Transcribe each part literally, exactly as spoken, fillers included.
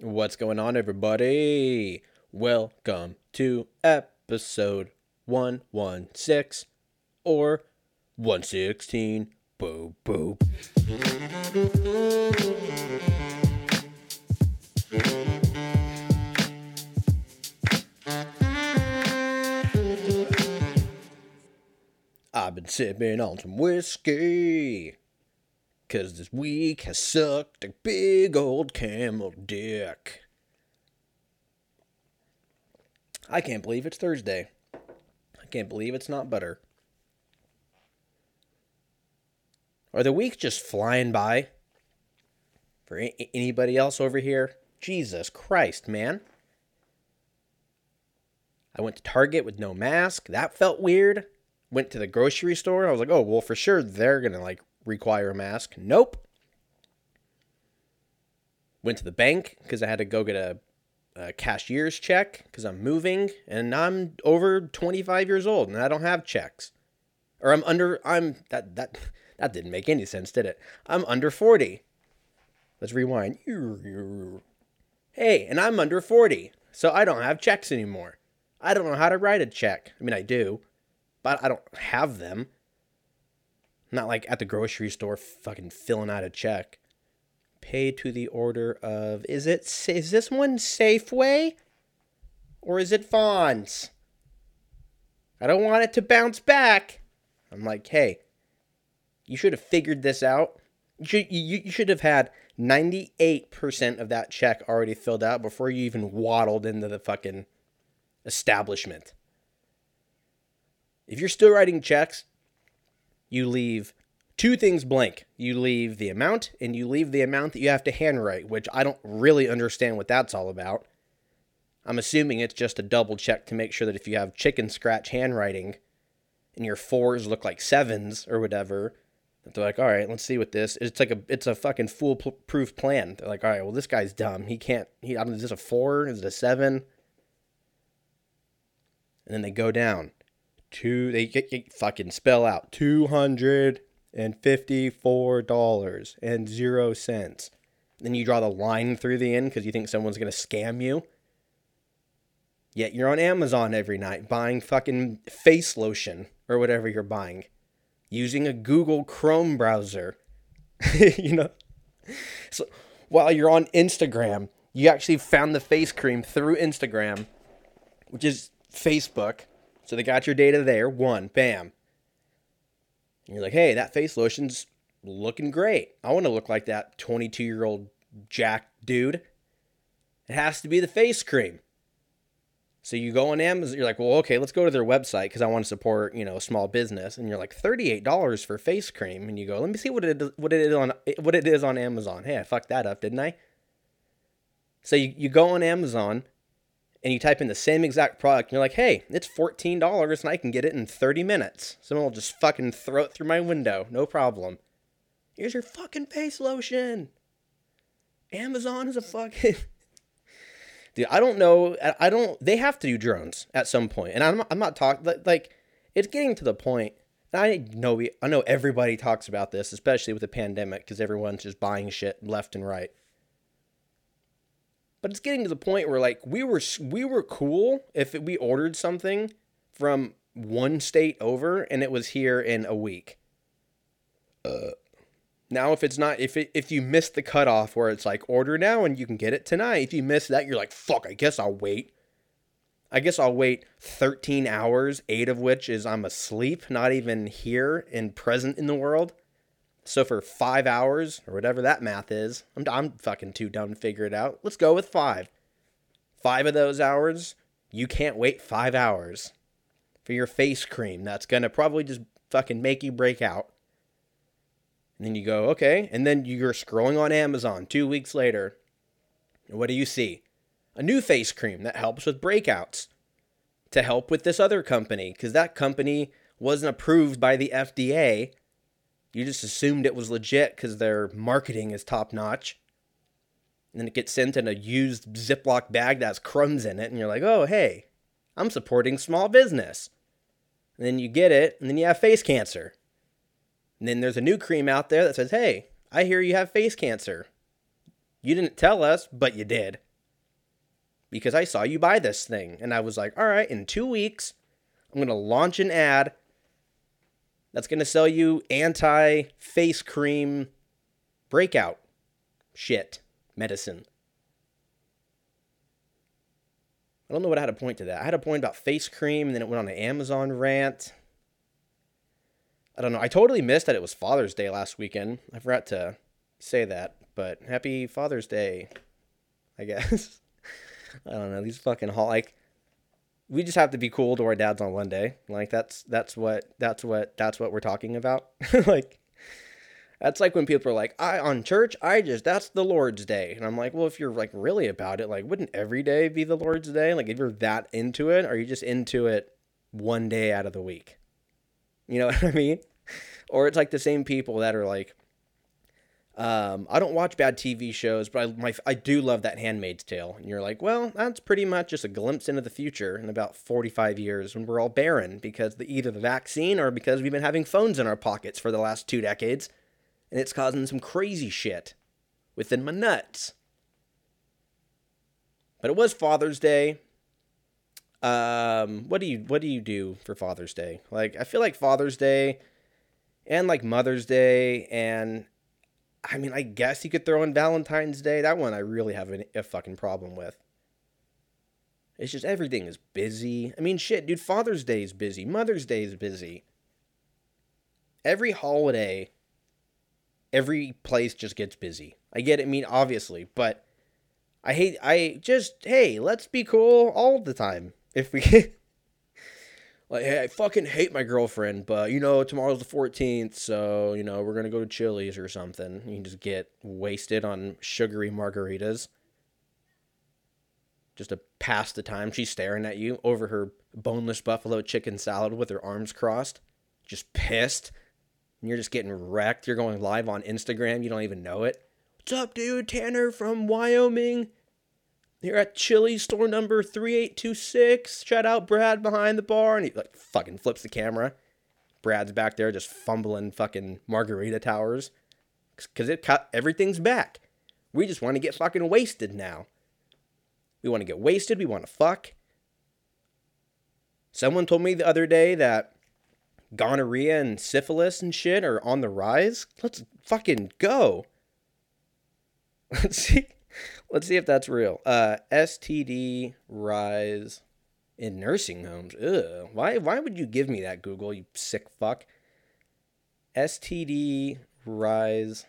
What's going on, everybody? Welcome to episode one sixteen or one sixteen. Boop, boop. I've been sipping on some whiskey, 'cause this week has sucked a big old camel dick. I can't believe it's Thursday. I can't believe it's not butter. Are the weeks just flying by? For a- anybody else over here? Jesus Christ, man. I went to Target with no mask. That felt weird. Went to the grocery store. I was like, oh, well, for sure they're going to, like, require a mask. Nope. Went to the bank because I had to go get a, a cashier's check because I'm moving and I'm over twenty-five years old and I don't have checks. Or I'm under, I'm, that, that, that didn't make any sense, did it? I'm under forty. Let's rewind. Hey, and I'm under forty, so I don't have checks anymore. I don't know how to write a check. I mean, I do, but I don't have them. Not like at the grocery store fucking filling out a check. Pay to the order of... Is it is this one Safeway? Or is it Vons? I don't want it to bounce back. I'm like, hey, you should have figured this out. You should, you, you should have had ninety-eight percent of that check already filled out before you even waddled into the fucking establishment. If you're still writing checks... You leave two things blank. You leave the amount, and you leave the amount that you have to handwrite, which I don't really understand what that's all about. I'm assuming it's just a double check to make sure that if you have chicken scratch handwriting and your fours look like sevens or whatever, that they're like, all right, let's see what this. It's like a it's a fucking foolproof plan. They're like, all right, well, this guy's dumb. He can't. He I don't know, is this a four? Is it a seven? And then they go down. Two, they get, get fucking spell out two hundred fifty-four dollars and zero cents. Then you draw the line through the end because you think someone's going to scam you. Yet you're on Amazon every night buying fucking face lotion or whatever you're buying, using a Google Chrome browser. You know? So while you're on Instagram, you actually found the face cream through Instagram, which is Facebook. So they got your data there, one, bam. And you're like, hey, that face lotion's looking great. I want to look like that twenty-two-year-old jack dude. It has to be the face cream. So you go on Amazon, you're like, well, okay, let's go to their website because I want to support, you know, a small business. And you're like, thirty-eight dollars for face cream. And you go, let me see what it is, what it is on what it is on Amazon. Hey, I fucked that up, didn't I? So you, you go on Amazon. And you type in the same exact product, and you're like, hey, it's fourteen dollars, and I can get it in thirty minutes. Someone will just fucking throw it through my window. No problem. Here's your fucking face lotion. Amazon is a fucking... Dude, I don't know. I don't... They have to do drones at some point. And I'm, I'm not talking... Like, it's getting to the point... And I know, we, I know everybody talks about this, especially with the pandemic, because everyone's just buying shit left and right. But it's getting to the point where, like, we were we were cool if we ordered something from one state over and it was here in a week. Uh, now, if it's not, if it, if you miss the cutoff where it's like order now and you can get it tonight, if you miss that, you're like, fuck, I guess I'll wait. I guess I'll wait thirteen hours, eight of which is I'm asleep, not even here and present in the world. So for five hours, or whatever that math is, I'm, I'm fucking too dumb to figure it out. Let's go with five. Five of those hours, you can't wait five hours for your face cream. That's going to probably just fucking make you break out. And then you go, okay. And then you're scrolling on Amazon two weeks later. And what do you see? A new face cream that helps with breakouts. To help with this other company. Because that company wasn't approved by the F D A. You just assumed it was legit because their marketing is top-notch. And then it gets sent in a used Ziploc bag that has crumbs in it. And you're like, oh, hey, I'm supporting small business. And then you get it, and then you have face cancer. And then there's a new cream out there that says, hey, I hear you have face cancer. You didn't tell us, but you did. because I saw you buy this thing. And I was like, all right, in two weeks, I'm going to launch an ad that's going to sell you anti-face cream breakout shit, medicine. I don't know what I had to point to that. I had a point about face cream, and then it went on an Amazon rant. I don't know. I totally missed that it was Father's Day last weekend. I forgot to say that, but happy Father's Day, I guess. I don't know. These fucking hol- like, we just have to be cool to our dads on one day. Like that's that's what that's what that's what we're talking about. Like that's like when people are like, I on church, I just that's the Lord's Day. And I'm like, well, if you're like really about it, like wouldn't every day be the Lord's Day? Like if you're that into it, are you just into it one day out of the week? You know what I mean? Or it's like the same people that are like, Um, I don't watch bad T V shows, but I, my, I do love that Handmaid's Tale. And you're like, well, that's pretty much just a glimpse into the future in about forty-five years when we're all barren because the, either the vaccine or because we've been having phones in our pockets for the last two decades. And it's causing some crazy shit within my nuts. But it was Father's Day. Um, what do you, what do you do for Father's Day? Like, I feel like Father's Day and like Mother's Day and... I mean, I guess you could throw in Valentine's Day. That one I really have an, a fucking problem with. It's just everything is busy. I mean, shit, dude, Father's Day is busy. Mother's Day is busy. Every holiday, every place just gets busy. I get it, I mean, obviously, but I hate, I just, hey, let's be cool all the time. If we can. Like, hey, I fucking hate my girlfriend, but, you know, tomorrow's the fourteenth, so, you know, we're going to go to Chili's or something. You can just get wasted on sugary margaritas. Just to pass the time. She's staring at you over her boneless buffalo chicken salad with her arms crossed. Just pissed. And you're just getting wrecked. You're going live on Instagram. You don't even know it. What's up, dude? Tanner from Wyoming. You're at Chili's store number three eight two six. Shout out Brad behind the bar. And he like fucking flips the camera. Brad's back there just fumbling fucking margarita towers. Because it cut everything's back. We just want to get fucking wasted now. We want to get wasted. We want to fuck. Someone told me the other day that gonorrhea and syphilis and shit are on the rise. Let's fucking go. Let's see. Let's see if that's real. Uh, S T D rise in nursing homes. Ugh. Why, why would you give me that, Google, you sick fuck? S T D rise.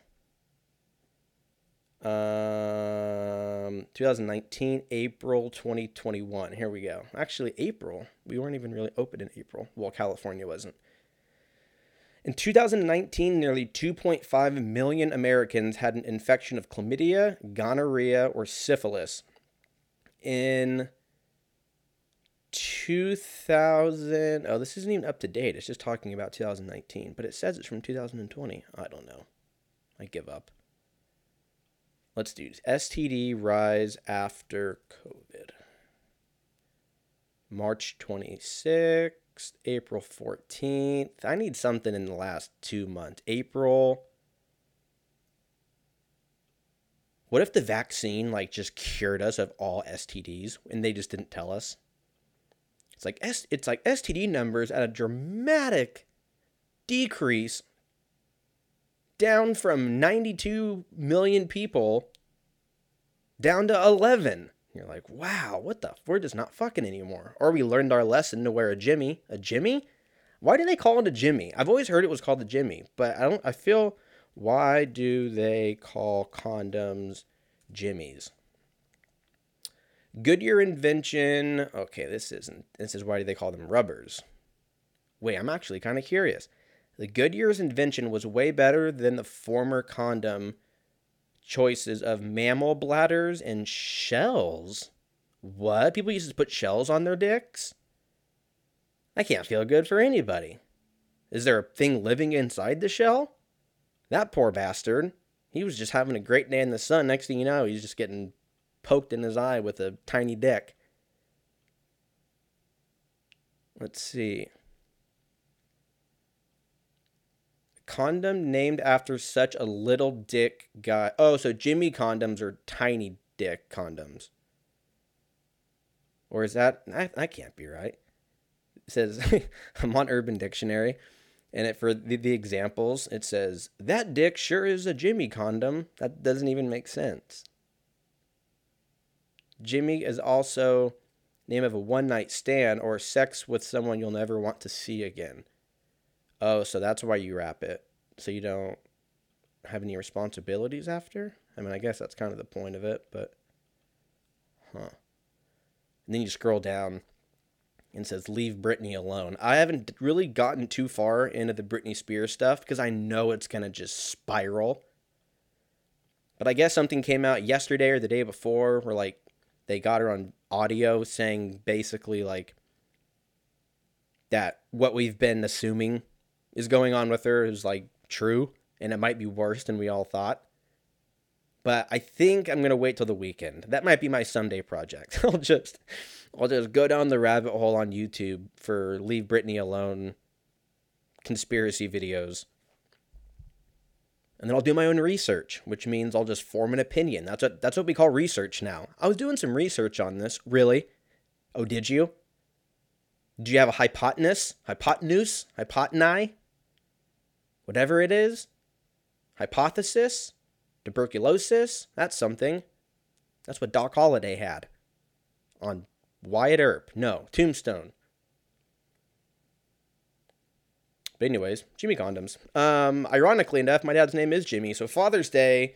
Um, twenty nineteen, April twenty twenty-one. Here we go. Actually, April. We weren't even really open in April. Well, California wasn't. In two thousand nineteen, nearly two point five million Americans had an infection of chlamydia, gonorrhea, or syphilis. In two thousand, oh, this isn't even up to date. It's just talking about two thousand nineteen, but it says it's from two thousand twenty. I don't know. I give up. Let's do this. S T D rise after COVID. March twenty-sixth. April fourteenth. I need something in the last two months. April. What if the vaccine like just cured us of all S T Ds and they just didn't tell us? It's like S. It's like S T D numbers at a dramatic decrease, down from ninety-two million people down to eleven. You're like, wow, what the? We're just not fucking anymore. Or we learned our lesson to wear a Jimmy. A Jimmy? Why do they call it a Jimmy? I've always heard it was called a Jimmy, but I don't. I feel, why do they call condoms Jimmies? Goodyear invention. Okay, this isn't. This is why do they call them rubbers? Wait, I'm actually kind of curious. The Goodyear's invention was way better than the former condom. Choices of mammal bladders and shells. What? People used to put shells on their dicks? I can't feel good for anybody. Is there a thing living inside the shell? That poor bastard. He was just having a great day in the sun. Next thing you know, he's just getting poked in his eye with a tiny dick. Let's see. Condom named after such a little dick guy. Oh, so Jimmy condoms are tiny dick condoms. Or is that, I, I can't be right. It says, I'm on Urban Dictionary. And it, for the, the examples, it says, that dick sure is a Jimmy condom. That doesn't even make sense. Jimmy is also name of a one-night stand or sex with someone you'll never want to see again. Oh, so that's why you wrap it. So you don't have any responsibilities after? I mean, I guess that's kind of the point of it, but... Huh. And then you scroll down and it says, leave Britney alone. I haven't really gotten too far into the Britney Spears stuff because I know it's going to just spiral. But I guess something came out yesterday or the day before where, like, they got her on audio saying basically, like, that what we've been assuming is going on with her is, like, true. And it might be worse than we all thought. But I think I'm going to wait till the weekend. That might be my someday project. I'll just... I'll just go down the rabbit hole on YouTube for Leave Britney Alone conspiracy videos. And then I'll do my own research, which means I'll just form an opinion. That's what, that's what we call research now. I was doing some research on this. Really? Oh, did you? Do you have a hypotenuse? Hypotenuse? Hypoteni? Whatever it is? Hypothesis? Tuberculosis? That's something. That's what Doc Holliday had on Wyatt Earp. No, Tombstone. But anyways, Jimmy condoms. Um, ironically enough, my dad's name is Jimmy. So Father's Day,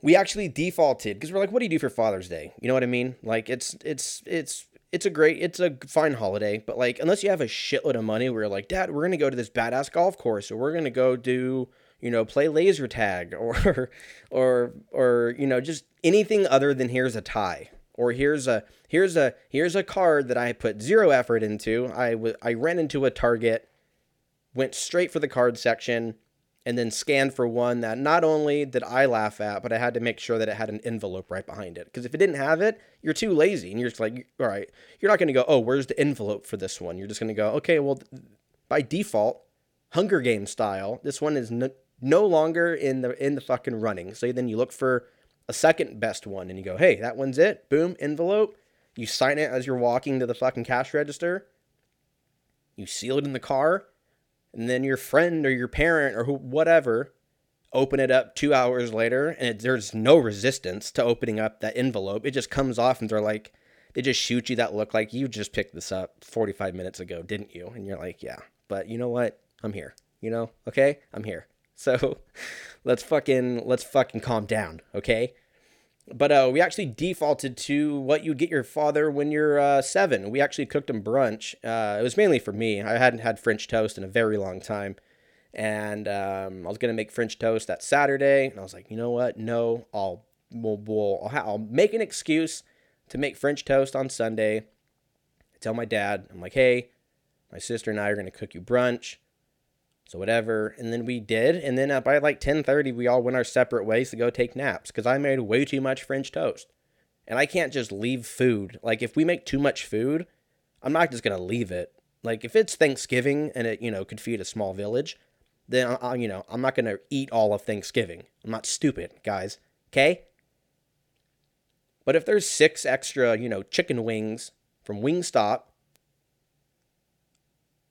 we actually defaulted because we're like, what do you do for Father's Day? You know what I mean? Like it's, it's, it's, it's a great, it's a fine holiday, but like, unless you have a shitload of money, we're like, Dad, we're going to go to this badass golf course or we're going to go do, you know, play laser tag or, or, or, you know, just anything other than here's a tie. Or here's a here's a here's a card that I put zero effort into. I, w- I ran into a Target, went straight for the card section, and then scanned for one that not only did I laugh at, but I had to make sure that it had an envelope right behind it. Because if it didn't have it, you're too lazy, and you're just like, all right, you're not going to go, oh, where's the envelope for this one? You're just going to go, okay, well, by default, Hunger Games style, this one is no, no longer in the in the fucking running. So then you look for a second best one, and you go, hey, that one's it. Boom, envelope. You sign it as you're walking to the fucking cash register. You seal it in the car, and then your friend or your parent or who, whatever, open it up two hours later, and it, there's no resistance to opening up that envelope. It just comes off, and they're like, they just shoot you that look like you just picked this up forty-five minutes ago, didn't you? And you're like, yeah, but you know what? I'm here, you know? Okay, I'm here. So let's fucking, let's fucking calm down, okay? But uh, we actually defaulted to what you'd get your father when you're uh, seven. We actually cooked him brunch. Uh, it was mainly for me. I hadn't had French toast in a very long time. And um, I was going to make French toast that Saturday. And I was like, you know what? No, I'll, we'll, we'll, I'll, ha- I'll make an excuse to make French toast on Sunday. I tell my dad, I'm like, hey, my sister and I are going to cook you brunch. So whatever, and then we did, and then uh, by like ten thirty, we all went our separate ways to go take naps, because I made way too much French toast, and I can't just leave food. Like, if we make too much food, I'm not just going to leave it. Like, if it's Thanksgiving, and it, you know, could feed a small village, then, I, you know, I'm not going to eat all of Thanksgiving. I'm not stupid, guys, okay? But if there's six extra, you know, chicken wings from Wingstop,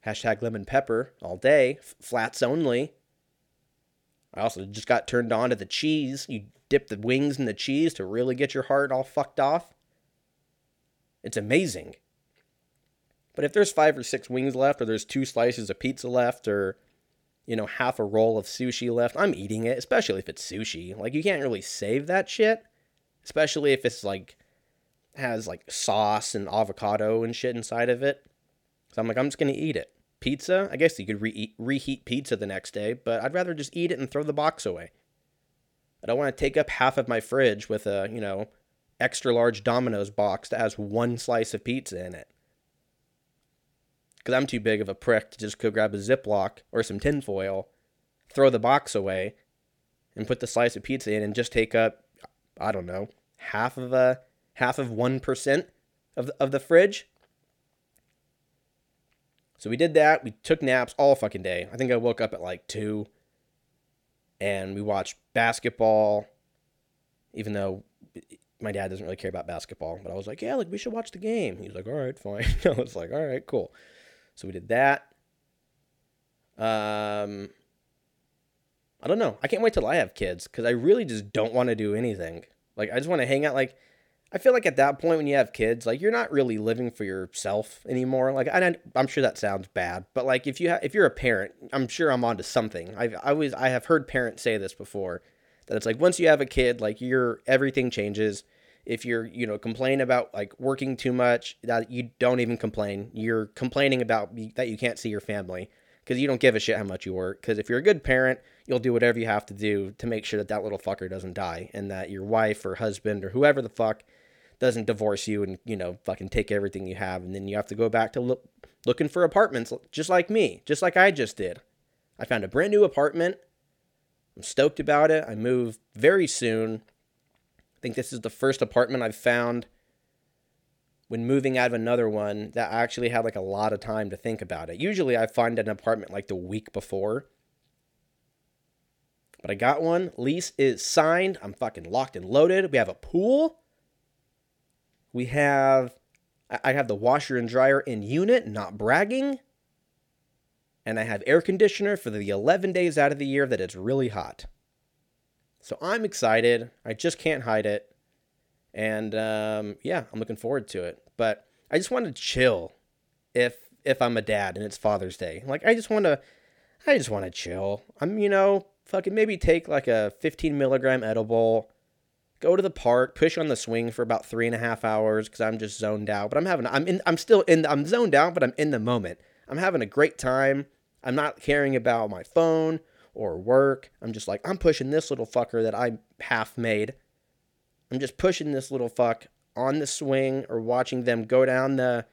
hashtag lemon pepper all day, f- flats only. I also just got turned on to the cheese. You dip the wings in the cheese to really get your heart all fucked off. It's amazing. But if there's five or six wings left, or there's two slices of pizza left, or, you know, half a roll of sushi left, I'm eating it, especially if it's sushi. Like, you can't really save that shit, especially if it's, like, has, like, sauce and avocado and shit inside of it. So I'm like, I'm just going to eat it. Pizza, I guess you could re- reheat pizza the next day, but I'd rather just eat it and throw the box away. I don't want to take up half of my fridge with a, you know, extra large Domino's box that has one slice of pizza in it. Because I'm too big of a prick to just go grab a Ziploc or some tinfoil, throw the box away, and put the slice of pizza in and just take up, I don't know, half of a, half of one percent of the, of the fridge. So we did that. We took naps all fucking day. I think I woke up at like two, and we watched basketball, even though my dad doesn't really care about basketball, but I was like, yeah, like we should watch the game. He was like, all right, fine. I was like, all right, cool. So we did that. Um, I don't know. I can't wait till I have kids because I really just don't want to do anything. Like, I just want to hang out. Like, I feel like at that point when you have kids, like, you're not really living for yourself anymore. Like, I, I'm sure that sounds bad, but like, if you ha- if you're a parent, I'm sure I'm onto something. I've I always I have heard parents say this before, that it's like once you have a kid, like your everything changes. If you're, you know, complain about like working too much, that you don't even complain. You're complaining about that you can't see your family because you don't give a shit how much you work. Because if you're a good parent, you'll do whatever you have to do to make sure that that little fucker doesn't die and that your wife or husband or whoever the fuck doesn't divorce you and, you know, fucking take everything you have. And then you have to go back to look, looking for apartments just like me, just like I just did. I found a brand new apartment. I'm stoked about it. I move very soon. I think this is the first apartment I've found when moving out of another one that I actually had like a lot of time to think about it. Usually I find an apartment like the week before. But I got one. Lease is signed. I'm fucking locked and loaded. We have a pool. We have, I have the washer and dryer in unit, not bragging. And I have air conditioner for the eleven days out of the year that it's really hot. So I'm excited. I just can't hide it. And um, yeah, I'm looking forward to it. But I just want to chill if if I'm a dad and it's Father's Day. Like, I just want to, I just want to chill. I'm, you know, fucking maybe take like a fifteen milligram edible, go to the park, push on the swing for about three and a half hours because I'm just zoned out. But I'm having, I'm in, I'm still in, I'm zoned out, but I'm in the moment. I'm having a great time. I'm not caring about my phone or work. I'm just like, I'm pushing this little fucker that I half made. I'm just pushing this little fuck on the swing or watching them go down the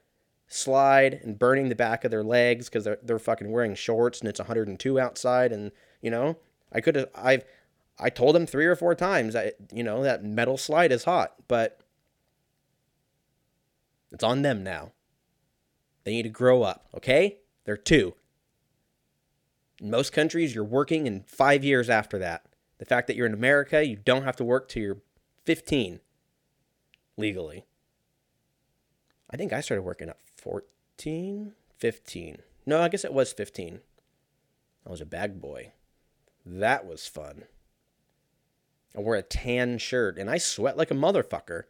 slide and burning the back of their legs because they're, they're fucking wearing shorts and it's one hundred two outside. And, you know, I could have, I've, I told them three or four times, I, you know, that metal slide is hot, but it's on them now. They need to grow up, okay? They're two. In most countries, you're working in five years after that. The fact that you're in America, you don't have to work till you're fifteen legally. I think I started working at fourteen, fifteen. No, I guess it was fifteen. I was a bag boy. That was fun. I wore a tan shirt, and I sweat like a motherfucker.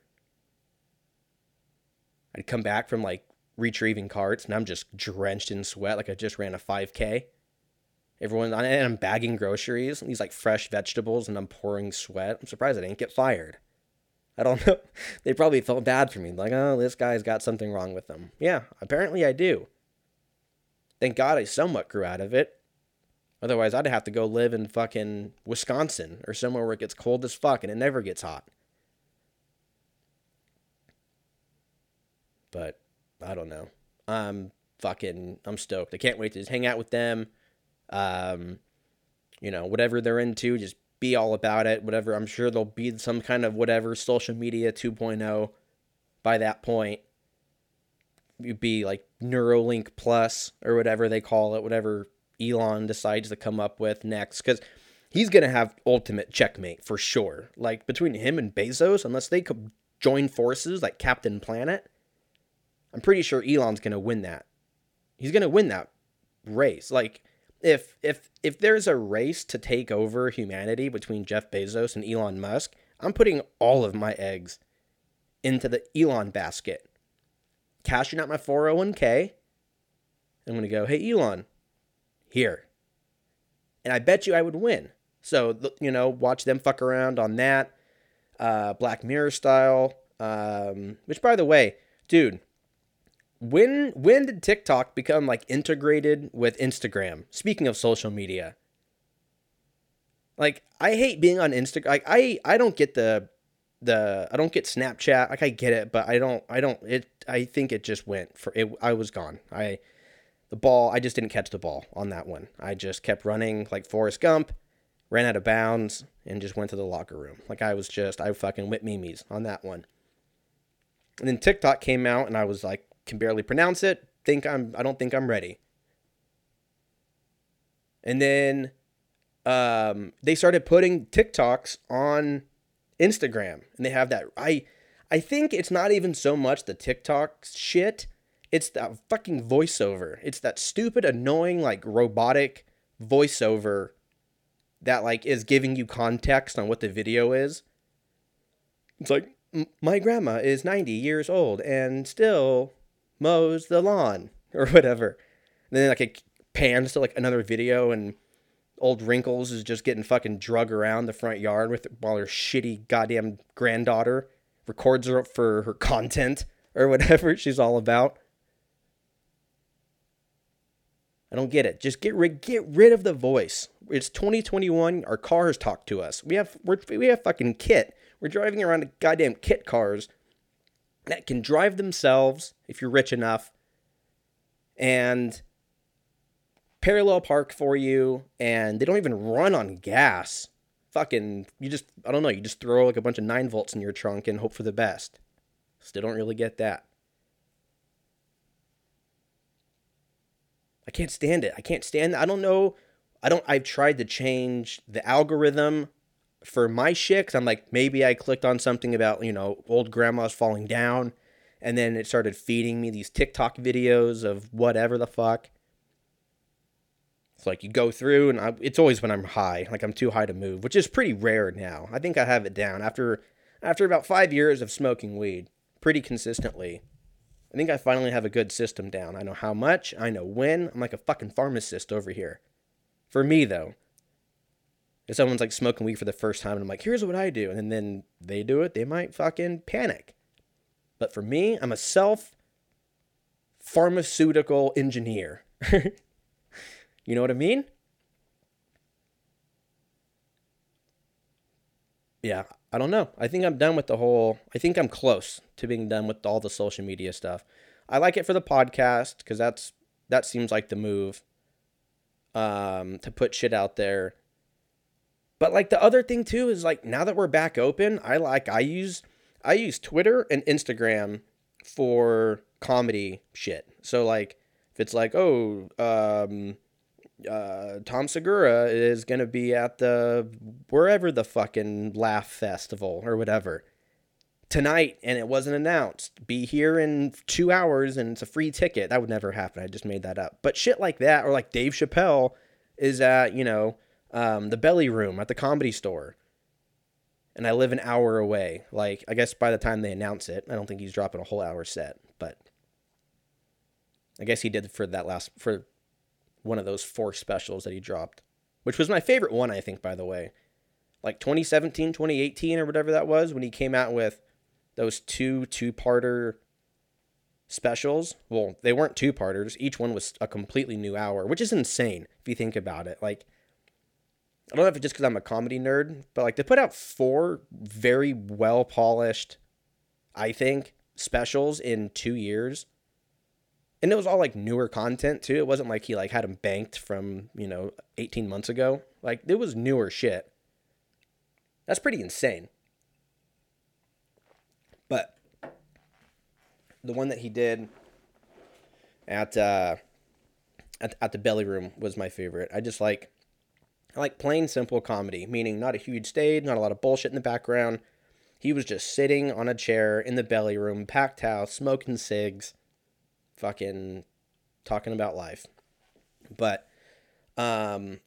I'd come back from, like, retrieving carts, and I'm just drenched in sweat like I just ran a five K. Everyone, and I'm bagging groceries, these like fresh vegetables, and I'm pouring sweat. I'm surprised I didn't get fired. I don't know. They probably felt bad for me. Like, oh, this guy's got something wrong with them. Yeah, apparently I do. Thank God I somewhat grew out of it. Otherwise, I'd have to go live in fucking Wisconsin or somewhere where it gets cold as fuck and it never gets hot. But I don't know. I'm fucking, I'm stoked. I can't wait to just hang out with them. Um, you know, whatever they're into, just be all about it. Whatever. I'm sure there'll be some kind of whatever social media two point oh by that point. It'd be like Neuralink Plus or whatever they call it, whatever Elon decides to come up with next. Because he's going to have ultimate checkmate for sure. Like between him and Bezos, unless they could join forces like Captain Planet, I'm pretty sure Elon's going to win that. He's going to win that race. Like if if if there's a race to take over humanity between Jeff Bezos and Elon Musk, I'm putting all of my eggs into the Elon basket. Cashing out my four oh one k. I'm going to go, "Hey Elon, here." And I bet you I would win. So, you know, watch them fuck around on that uh, Black Mirror style, um, which by the way, dude, When when did TikTok become like integrated with Instagram? Speaking of social media, like I hate being on Instagram. Like I, I don't get the the I don't get Snapchat. Like I get it, but I don't I don't it. I think it just went for it. I was gone. I the ball. I just didn't catch the ball on that one. I just kept running like Forrest Gump, ran out of bounds, and just went to the locker room. Like I was just I fucking whipped memes on that one. And then TikTok came out, and I was like, can barely pronounce it. Think I'm, I don't think I'm ready. And then um, they started putting TikToks on Instagram, and they have that. I I think it's not even so much the TikTok shit. It's that fucking voiceover. It's that stupid, annoying, like, robotic voiceover that, like, is giving you context on what the video is. It's like, my grandma is ninety years old and still mows the lawn or whatever. And then, like, it pans to, like, another video and old Wrinkles is just getting fucking drug around the front yard with while her shitty goddamn granddaughter records her for her content or whatever she's all about. I don't get it. Just get rid get rid of the voice. It's twenty twenty-one. Our cars talk to us. We have we're, we have fucking kit. We're driving around goddamn kit cars that can drive themselves if you're rich enough, and parallel park for you, and they don't even run on gas. Fucking, you just, I don't know, you just throw like a bunch of nine volts in your trunk and hope for the best. Still don't really get that. I can't stand it. I can't stand it. I don't know. I don't, I've tried to change the algorithm for my shit, because I'm like, maybe I clicked on something about, you know, old grandmas falling down, and then it started feeding me these TikTok videos of whatever the fuck. It's like you go through, and I, it's always when I'm high, like I'm too high to move, which is pretty rare now. I think I have it down after after about five years of smoking weed pretty consistently. I think I finally have a good system down. I know how much, I know when. I'm like a fucking pharmacist over here. For me, though, if someone's like smoking weed for the first time, and I'm like, here's what I do, and then they do it, they might fucking panic. But for me, I'm a self-pharmaceutical engineer. You know what I mean? Yeah, I don't know. I think I'm done with the whole... I think I'm close to being done with all the social media stuff. I like it for the podcast, because that's that seems like the move, um, to put shit out there. But, like, the other thing, too, is, like, now that we're back open, I like... I use I use Twitter and Instagram for comedy shit. So, like, if it's like, oh... um. Uh, Tom Segura is going to be at the wherever the fucking Laugh Festival or whatever tonight, and it wasn't announced. Be here in two hours, and it's a free ticket. That would never happen. I just made that up. But shit like that, or like Dave Chappelle is at, you know, um, the Belly Room at the Comedy Store, and I live an hour away. Like, I guess by the time they announce it, I don't think he's dropping a whole hour set, but I guess he did for that last, for one of those four specials that he dropped, which was my favorite one, I think, by the way. Like twenty seventeen, twenty eighteen, or whatever that was, when he came out with those two two-parter specials. Well, they weren't two-parters. Each one was a completely new hour, which is insane if you think about it. Like, I don't know if it's just because I'm a comedy nerd, but, like, they put out four very well-polished, I think, specials in two years. And it was all, like, newer content, too. It wasn't like he, like, had them banked from, you know, eighteen months ago. Like, it was newer shit. That's pretty insane. But the one that he did at uh, at, at the Belly Room was my favorite. I just like, I like plain, simple comedy, meaning not a huge stage, not a lot of bullshit in the background. He was just sitting on a chair in the Belly Room, packed house, smoking cigs, fucking talking about life. But um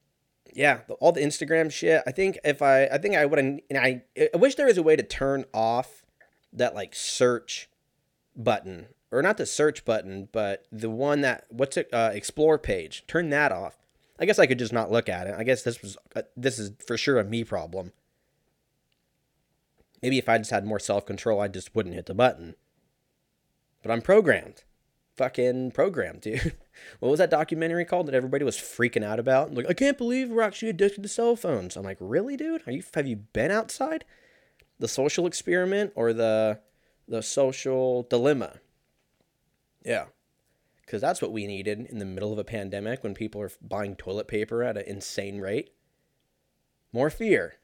yeah, the, all the Instagram shit, I think if I I think I would and I I wish there was a way to turn off that, like, search button, or not the search button, but the one that what's it uh explore page, turn that off. I guess I could just not look at it. I guess this was uh, this is for sure a me problem. Maybe if I just had more self-control, I just wouldn't hit the button. But I'm programmed. Fucking program, dude. What was that documentary called that everybody was freaking out about? Like, I can't believe we're actually addicted to cell phones. I'm like, really, dude? Are you? Have you been outside? The Social Experiment, or the the Social Dilemma? Yeah, because that's what we needed in the middle of a pandemic, when people are buying toilet paper at an insane rate. More fear.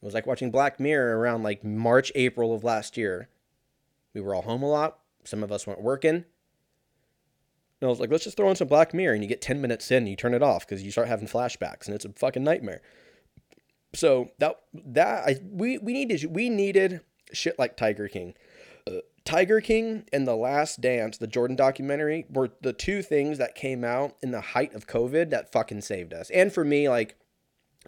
It was like watching Black Mirror around like March, April of last year. We were all home a lot. Some of us weren't working. And I was like, let's just throw in some Black Mirror, and you get ten minutes in and you turn it off because you start having flashbacks, and it's a fucking nightmare. So that that I, we we needed we needed shit like Tiger King. Tiger King and The Last Dance, the Jordan documentary, were the two things that came out in the height of COVID that fucking saved us. And for me, like,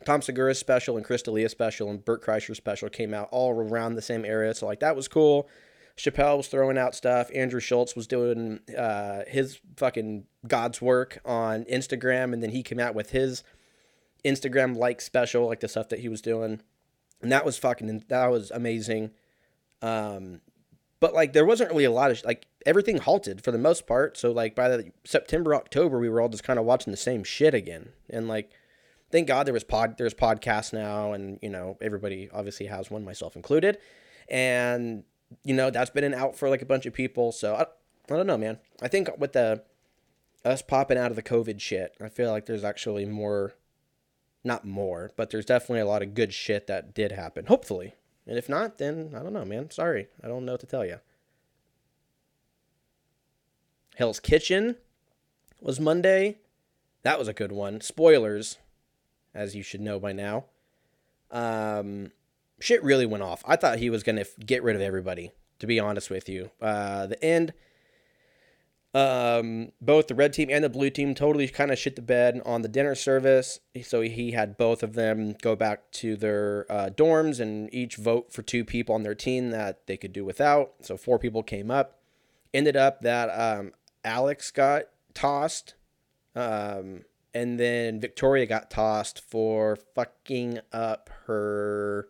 Tom Segura's special and Chris D'Elia's special and Bert Kreischer's special came out all around the same area. So, like, that was cool. Chappelle was throwing out stuff. Andrew Schultz was doing uh, his fucking God's work on Instagram. And then he came out with his Instagram-like special, like the stuff that he was doing. And that was fucking, that was amazing. Um, but, like, there wasn't really a lot of, like, everything halted for the most part. So, like, by the September, October, we were all just kind of watching the same shit again. And, like, thank God there was pod, there's podcasts now, and, you know, everybody obviously has one, myself included. And, you know, that's been an out for, like, a bunch of people. So, I, I don't know, man. I think with the, us popping out of the COVID shit, I feel like there's actually more, not more, but there's definitely a lot of good shit that did happen, hopefully. And if not, then, I don't know, man. Sorry. I don't know what to tell you. Hell's Kitchen was Monday. That was a good one. Spoilers, as you should know by now. Um, shit really went off. I thought he was going to f- get rid of everybody, to be honest with you. Uh, the end, um, both the red team and the blue team totally kind of shit the bed on the dinner service. So he had both of them go back to their uh, dorms and each vote for two people on their team that they could do without. So four people came up. Ended up that um, Alex got tossed. Um... And then Victoria got tossed for fucking up her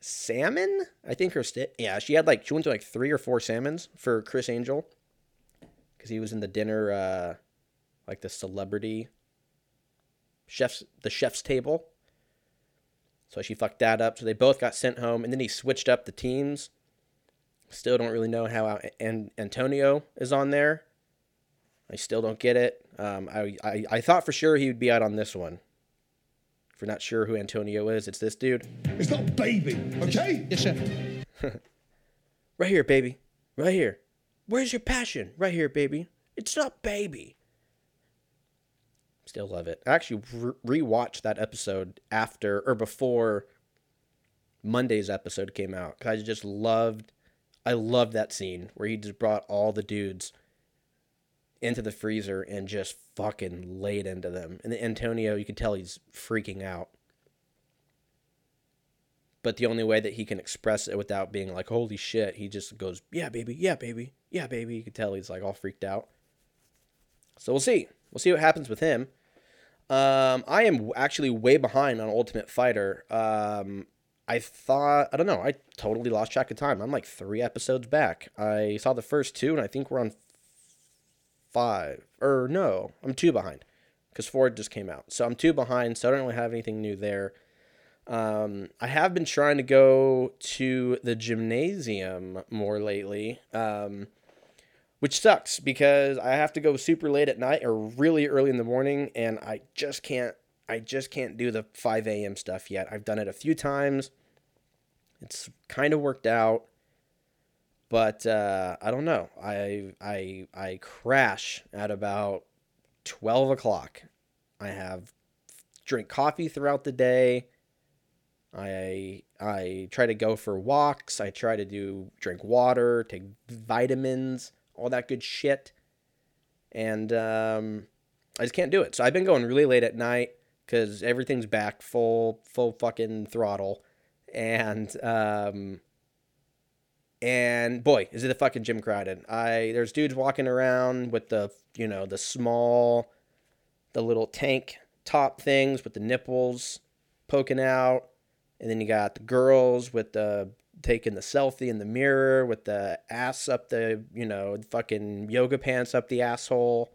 salmon. I think her st- yeah, she had like she went to like three or four salmons for Chris Angel because he was in the dinner, uh, like the celebrity chefs, the chef's table. So she fucked that up. So they both got sent home, and then he switched up the teams. Still don't really know how and Antonio is on there. I still don't get it. Um, I, I I thought for sure he would be out on this one. If you're not sure who Antonio is, it's this dude. It's not Baby, okay? Yes, sir. Right here, baby. Right here. Where's your passion? Right here, baby. It's not Baby. Still love it. I actually re- rewatched that episode after or before Monday's episode came out. Cause I just loved, I loved that scene where he just brought all the dudes into the freezer and just fucking laid into them. And then Antonio, you can tell he's freaking out. But the only way that he can express it without being like, holy shit, he just goes, yeah, baby, yeah, baby, yeah, baby. You can tell he's like all freaked out. So we'll see. We'll see what happens with him. Um, I am actually way behind on Ultimate Fighter. Um, I thought, I don't know, I totally lost track of time. I'm like three episodes back. I saw the first two, and I think we're on five, or no, I'm two behind because four just came out. So I'm two behind, so I don't really have anything new there. Um, I have been trying to go to the gymnasium more lately, um, which sucks because I have to go super late at night or really early in the morning, and I just can't, I just can't do the five a.m. stuff yet. I've done it a few times. It's kind of worked out. But uh, I don't know. I I I crash at about twelve o'clock. I have drink coffee throughout the day. I I try to go for walks. I try to do drink water, take vitamins, all that good shit. And um, I just can't do it. So I've been going really late at night because everything's back full full fucking throttle, and. Um, And boy, is it a fucking gym crowded. I there's dudes walking around with the, you know, the small, the little tank top things with the nipples poking out. And then you got the girls with the taking the selfie in the mirror with the ass up the, you know, fucking yoga pants up the asshole.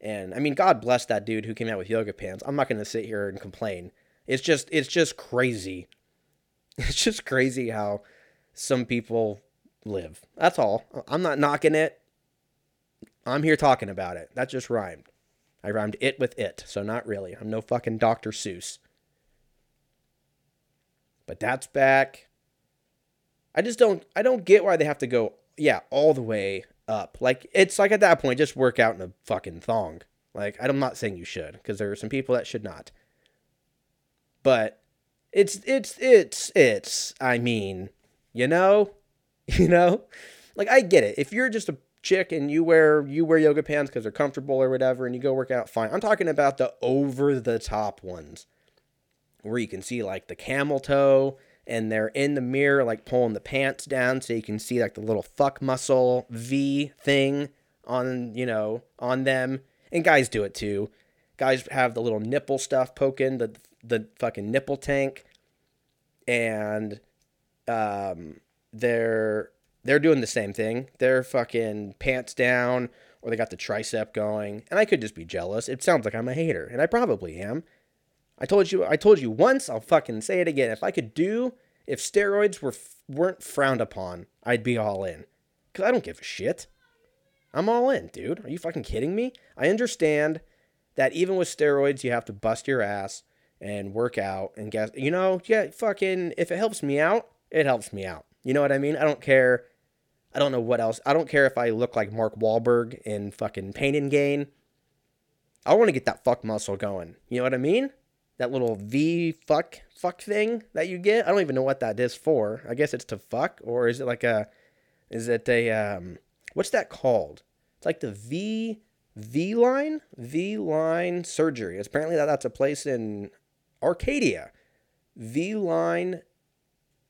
And I mean, God bless that dude who came out with yoga pants. I'm not going to sit here and complain. It's just, it's just crazy. It's just crazy how some people live. That's all. I'm not knocking it. I'm here talking about it. That just rhymed. I rhymed it with it, so not really. I'm no fucking Doctor Seuss. But that's back. I just don't, I don't get why they have to go, yeah, all the way up. Like, it's like at that point, just work out in a fucking thong. Like, I'm not saying you should, because there are some people that should not. But it's, it's, it's, it's, I mean... You know, you know, like, I get it. If you're just a chick and you wear you wear yoga pants because they're comfortable or whatever, and you go work out, fine. I'm talking about the over-the-top ones where you can see, like, the camel toe, and they're in the mirror, like, pulling the pants down so you can see, like, the little fuck muscle V thing on, you know, on them. And guys do it, too. Guys have the little nipple stuff poking, the the fucking nipple tank, and um, they're they're doing the same thing. They're fucking pants down, or they got the tricep going, and I could just be jealous. It sounds like I'm a hater, and I probably am. I told you, I told you once, I'll fucking say it again. If I could do, if steroids were weren't frowned upon, I'd be all in, because I don't give a shit. I'm all in, dude. Are you fucking kidding me? I understand that even with steroids, you have to bust your ass and work out and guess, you know, yeah, fucking, if it helps me out, it helps me out. You know what I mean? I don't care. I don't know what else. I don't care if I look like Mark Wahlberg in fucking Pain and Gain. I want to get that fuck muscle going. You know what I mean? That little V fuck, fuck thing that you get. I don't even know what that is for. I guess it's to fuck, or is it like a, is it a, um, what's that called? It's like the V... V-line? V-line surgery. It's apparently that, that's a place in Arcadia. V-line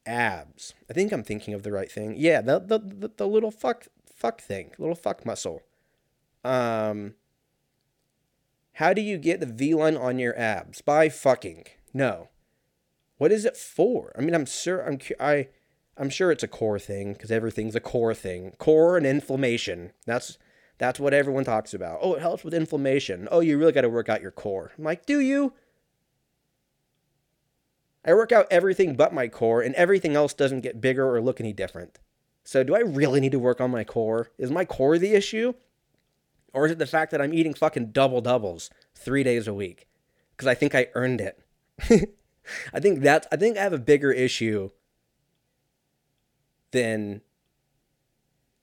abs. I think I'm thinking of the right thing. Yeah, the the the, the little fuck fuck thing. Little fuck muscle. Um, how do you get the V-line on your abs? By fucking. No. What is it for? I mean, I'm sure I'm I I'm sure it's a core thing, because everything's a core thing. Core and inflammation. That's That's what everyone talks about. Oh, it helps with inflammation. Oh, you really got to work out your core. I'm like, do you? I work out everything but my core, and everything else doesn't get bigger or look any different. So do I really need to work on my core? Is my core the issue? Or is it the fact that I'm eating fucking double-doubles three days a week? Because I think I earned it. I think that's, I think I have a bigger issue than,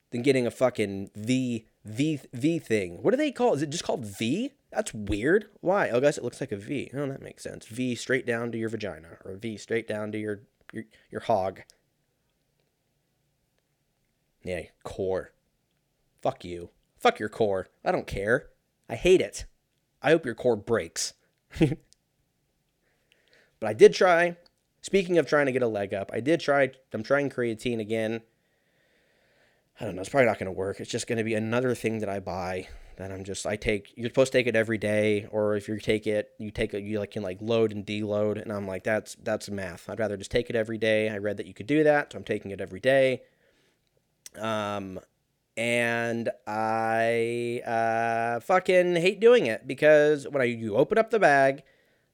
than getting a fucking V... V V thing. What do they call? Is it just called V? That's weird. Why? Oh, guys, it looks like a V. Oh, that makes sense. V straight down to your vagina, or V straight down to your your, your hog. Yeah, core. Fuck you. Fuck your core. I don't care. I hate it. I hope your core breaks. But I did try. Speaking of trying to get a leg up, I did try. I'm trying creatine again. I don't know. It's probably not going to work. It's just going to be another thing that I buy that I'm just, I take, you're supposed to take it every day. Or if you take it, you take it, you like can like load and deload. And I'm like, that's, that's math. I'd rather just take it every day. I read that you could do that. So I'm taking it every day. Um, and I, uh, fucking hate doing it, because when I, you open up the bag,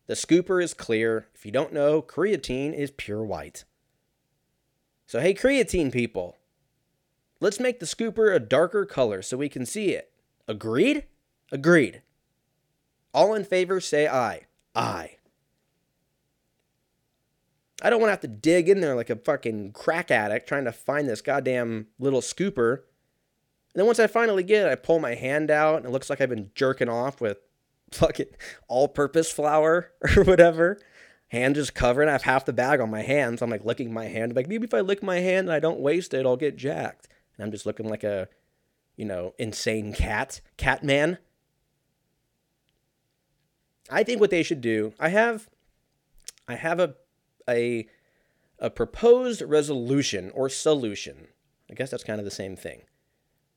the scooper is clear. If you don't know, creatine is pure white. So, hey, creatine people, let's make the scooper a darker color so we can see it. Agreed? Agreed. All in favor, say aye. Aye. I don't want to have to dig in there like a fucking crack addict trying to find this goddamn little scooper. And then once I finally get it, I pull my hand out and it looks like I've been jerking off with fucking all-purpose flour or whatever. Hand just covered. I have half the bag on my hands. So I'm like licking my hand. I'm like, maybe if I lick my hand and I don't waste it, I'll get jacked. And I'm just looking like a, you know, insane cat, cat man. I think what they should do, I have, I have a, a, a proposed resolution or solution. I guess that's kind of the same thing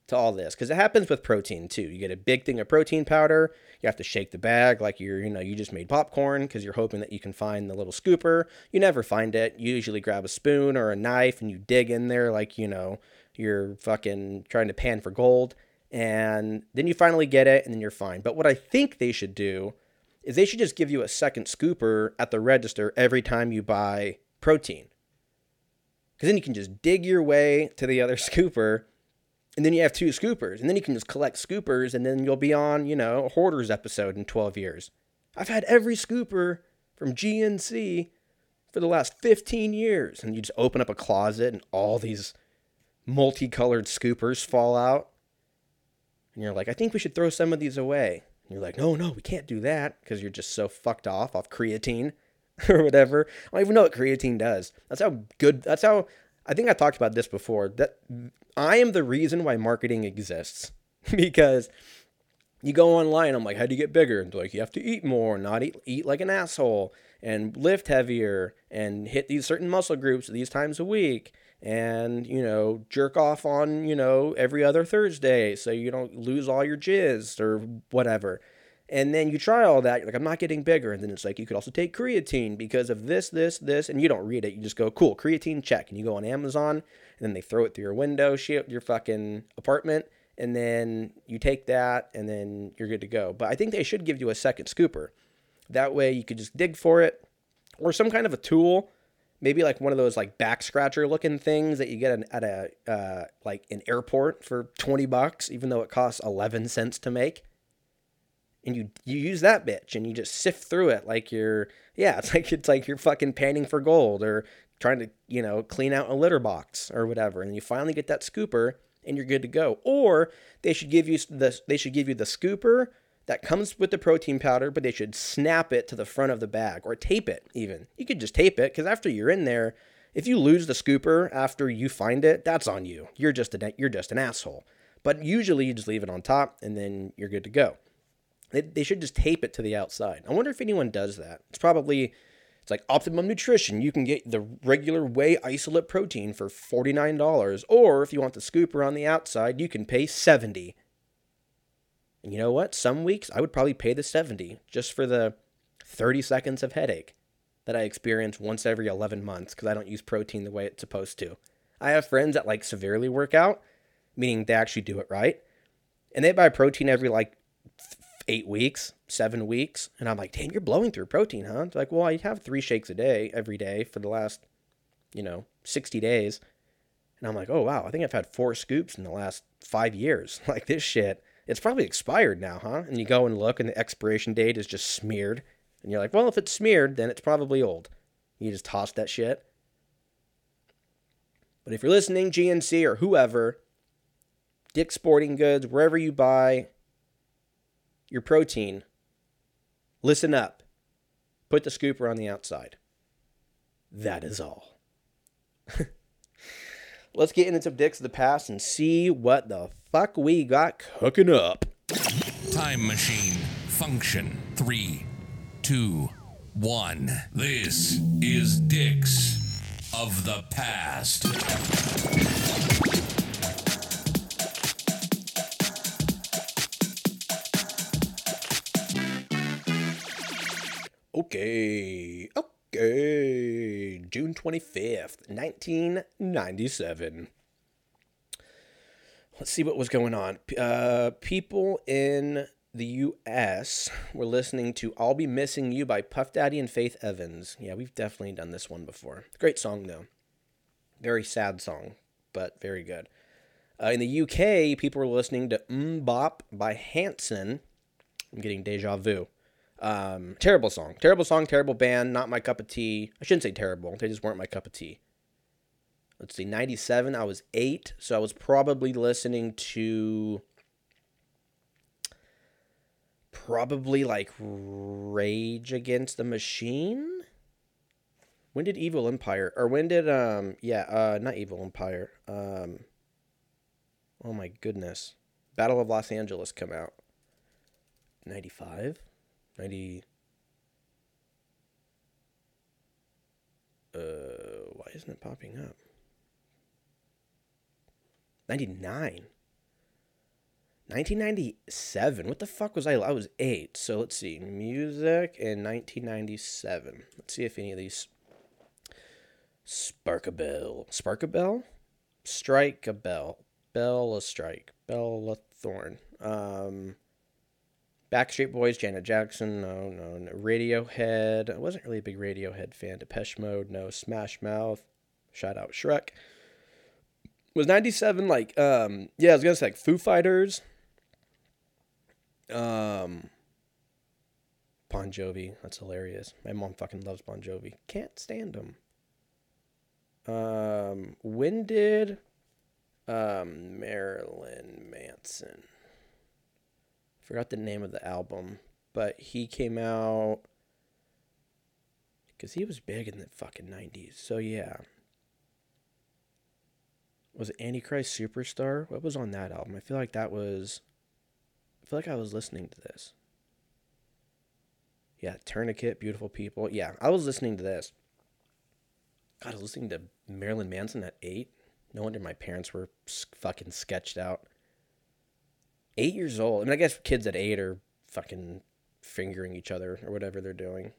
to all this. Cause it happens with protein too. You get a big thing of protein powder. You have to shake the bag like you're, you know, you just made popcorn, cause you're hoping that you can find the little scooper. You never find it. You usually grab a spoon or a knife and you dig in there like, you know, you're fucking trying to pan for gold, and then you finally get it, and then you're fine. But what I think they should do is they should just give you a second scooper at the register every time you buy protein. Because then you can just dig your way to the other scooper, and then you have two scoopers, and then you can just collect scoopers, and then you'll be on, you know, a Hoarders episode in twelve years. I've had every scooper from G N C for the last fifteen years, and you just open up a closet, and all these multicolored scoopers fall out, and you're like, I think we should throw some of these away. And you're like, no, no, we can't do that, because you're just so fucked off off creatine or whatever. I don't even know what creatine does. That's how good, that's how, I think I talked about this before, that I am the reason why marketing exists. Because you go online, I'm like, how do you get bigger? And like, you have to eat more, not eat, eat like an asshole, and lift heavier, and hit these certain muscle groups these times a week, and, you know, jerk off on, you know, every other Thursday so you don't lose all your jizz or whatever. And then you try all that, you're like, I'm not getting bigger. And then it's like, you could also take creatine because of this, this, this, and you don't read it. You just go, cool, creatine, check. And you go on Amazon, and then they throw it through your window, shoot up your fucking apartment, and then you take that, and then you're good to go. But I think they should give you a second scooper. That way you could just dig for it, or some kind of a tool, maybe like one of those like back scratcher looking things that you get at a uh, like an airport for twenty bucks, even though it costs eleven cents to make. And you you use that bitch and you just sift through it like you're, yeah, it's like it's like you're fucking panning for gold or trying to, you know, clean out a litter box or whatever. And you finally get that scooper and you're good to go. Or they should give you the they should give you the scooper that comes with the protein powder, but they should snap it to the front of the bag or tape it even. You could just tape it because after you're in there, if you lose the scooper after you find it, that's on you. You're just a you're just an asshole. But usually you just leave it on top and then you're good to go. They, they should just tape it to the outside. I wonder if anyone does that. It's probably, it's like Optimum Nutrition. You can get the regular whey isolate protein for forty-nine dollars. Or if you want the scooper on the outside, you can pay seventy dollars. And you know what? Some weeks I would probably pay the seventy dollars just for the thirty seconds of headache that I experience once every eleven months because I don't use protein the way it's supposed to. I have friends that like severely work out, meaning they actually do it right. And they buy protein every like eight weeks, seven weeks. And I'm like, damn, you're blowing through protein, huh? It's like, well, I have three shakes a day every day for the last, you know, sixty days. And I'm like, oh, wow, I think I've had four scoops in the last five years. Like this shit, it's probably expired now, huh? And you go and look and the expiration date is just smeared. And you're like, well, if it's smeared, then it's probably old. You just toss that shit. But if you're listening, G N C or whoever, Dick's Sporting Goods, wherever you buy your protein, listen up. Put the scooper on the outside. That is all. Let's get into some dicks of the past and see what the fuck we got cooking up. Time machine function three, two, one. This is Dicks of the Past. Okay, okay, June twenty-fifth, nineteen ninety-seven. Let's see what was going on. Uh, people in the U S were listening to I'll Be Missing You by Puff Daddy and Faith Evans. Yeah, we've definitely done this one before. Great song, though. Very sad song, but very good. Uh, in the U K, people were listening to M-Bop by Hanson. I'm getting deja vu. Um, terrible song, terrible song, terrible band, not my cup of tea. I shouldn't say terrible. They just weren't my cup of tea. Let's see, ninety-seven, I was eight. So I was probably listening to probably like Rage Against the Machine. When did Evil Empire or when did, um, yeah, uh, not Evil Empire. Um, oh my goodness. Battle of Los Angeles come out. ninety-five. ninety, uh, why isn't it popping up? ninety-nine, nineteen ninety-seven, what the fuck was I, I was eight, so let's see, music in nineteen ninety-seven, let's see if any of these, spark a bell, spark a bell, strike a bell, bell a strike, bell a thorn, um, Backstreet Boys, Janet Jackson, no, no, no, Radiohead, I wasn't really a big Radiohead fan, Depeche Mode, no, Smash Mouth, shout out Shrek, was ninety-seven, like, um, yeah, I was gonna say, like, Foo Fighters, um, Bon Jovi, that's hilarious, my mom fucking loves Bon Jovi, can't stand him, um, when did, um, Marilyn Manson, forgot the name of the album, but he came out because he was big in the fucking nineties. So yeah, was it Antichrist Superstar? What was on that album? I feel like that was, I feel like I was listening to this. Yeah, Tourniquet, Beautiful People. Yeah, I was listening to this. God, I was listening to Marilyn Manson at eight. No wonder my parents were fucking sketched out. Eight years old. I mean, I guess kids at eight are fucking fingering each other or whatever they're doing.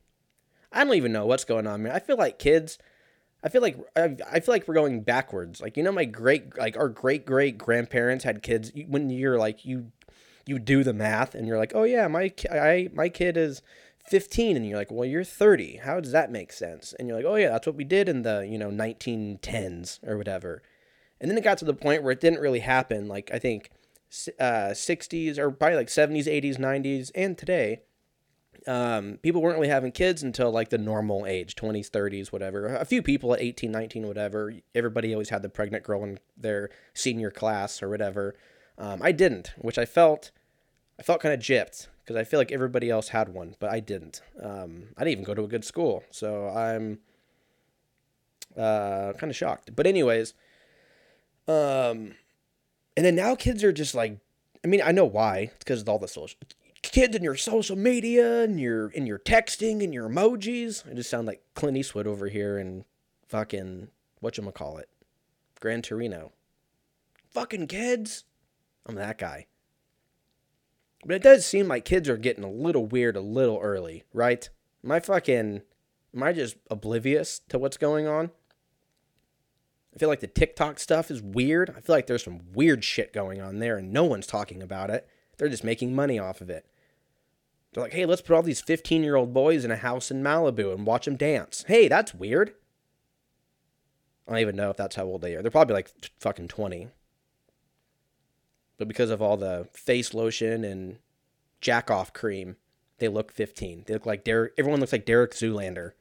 I don't even know what's going on, man. I feel like kids, I feel like, I, I feel like we're going backwards. Like, you know, my great, like our great, great grandparents had kids. When you're like, you, you do the math and you're like, oh yeah, my, I, my kid is fifteen. And you're like, well, you're thirty. How does that make sense? And you're like, oh yeah, that's what we did in the, you know, nineteen tens or whatever. And then it got to the point where it didn't really happen. Like, I think, uh, sixties or probably like seventies, eighties, nineties. And today, um people weren't really having kids until like the normal age, twenties, thirties, whatever. A few people at eighteen, nineteen, whatever. Everybody always had the pregnant girl in their senior class or whatever. um I didn't, which I felt I felt kind of gypped because I feel like everybody else had one, but I didn't. um I didn't even go to a good school, so I'm uh kind of shocked. But anyways, um and then now kids are just like, I mean, I know why. It's because of all the social kids and your social media and your and your texting and your emojis. I just sound like Clint Eastwood over here and fucking whatchamacallit, Gran Torino. Fucking kids. I'm that guy. But it does seem like kids are getting a little weird a little early, right? Am I fucking, am I just oblivious to what's going on? I feel like the TikTok stuff is weird. I feel like there's some weird shit going on there and no one's talking about it. They're just making money off of it. They're like, hey, let's put all these fifteen-year-old boys in a house in Malibu and watch them dance. Hey, that's weird. I don't even know if that's how old they are. They're probably like fucking twenty. But because of all the face lotion and jack-off cream, they look fifteen. They look like Derek. Everyone looks like Derek Zoolander.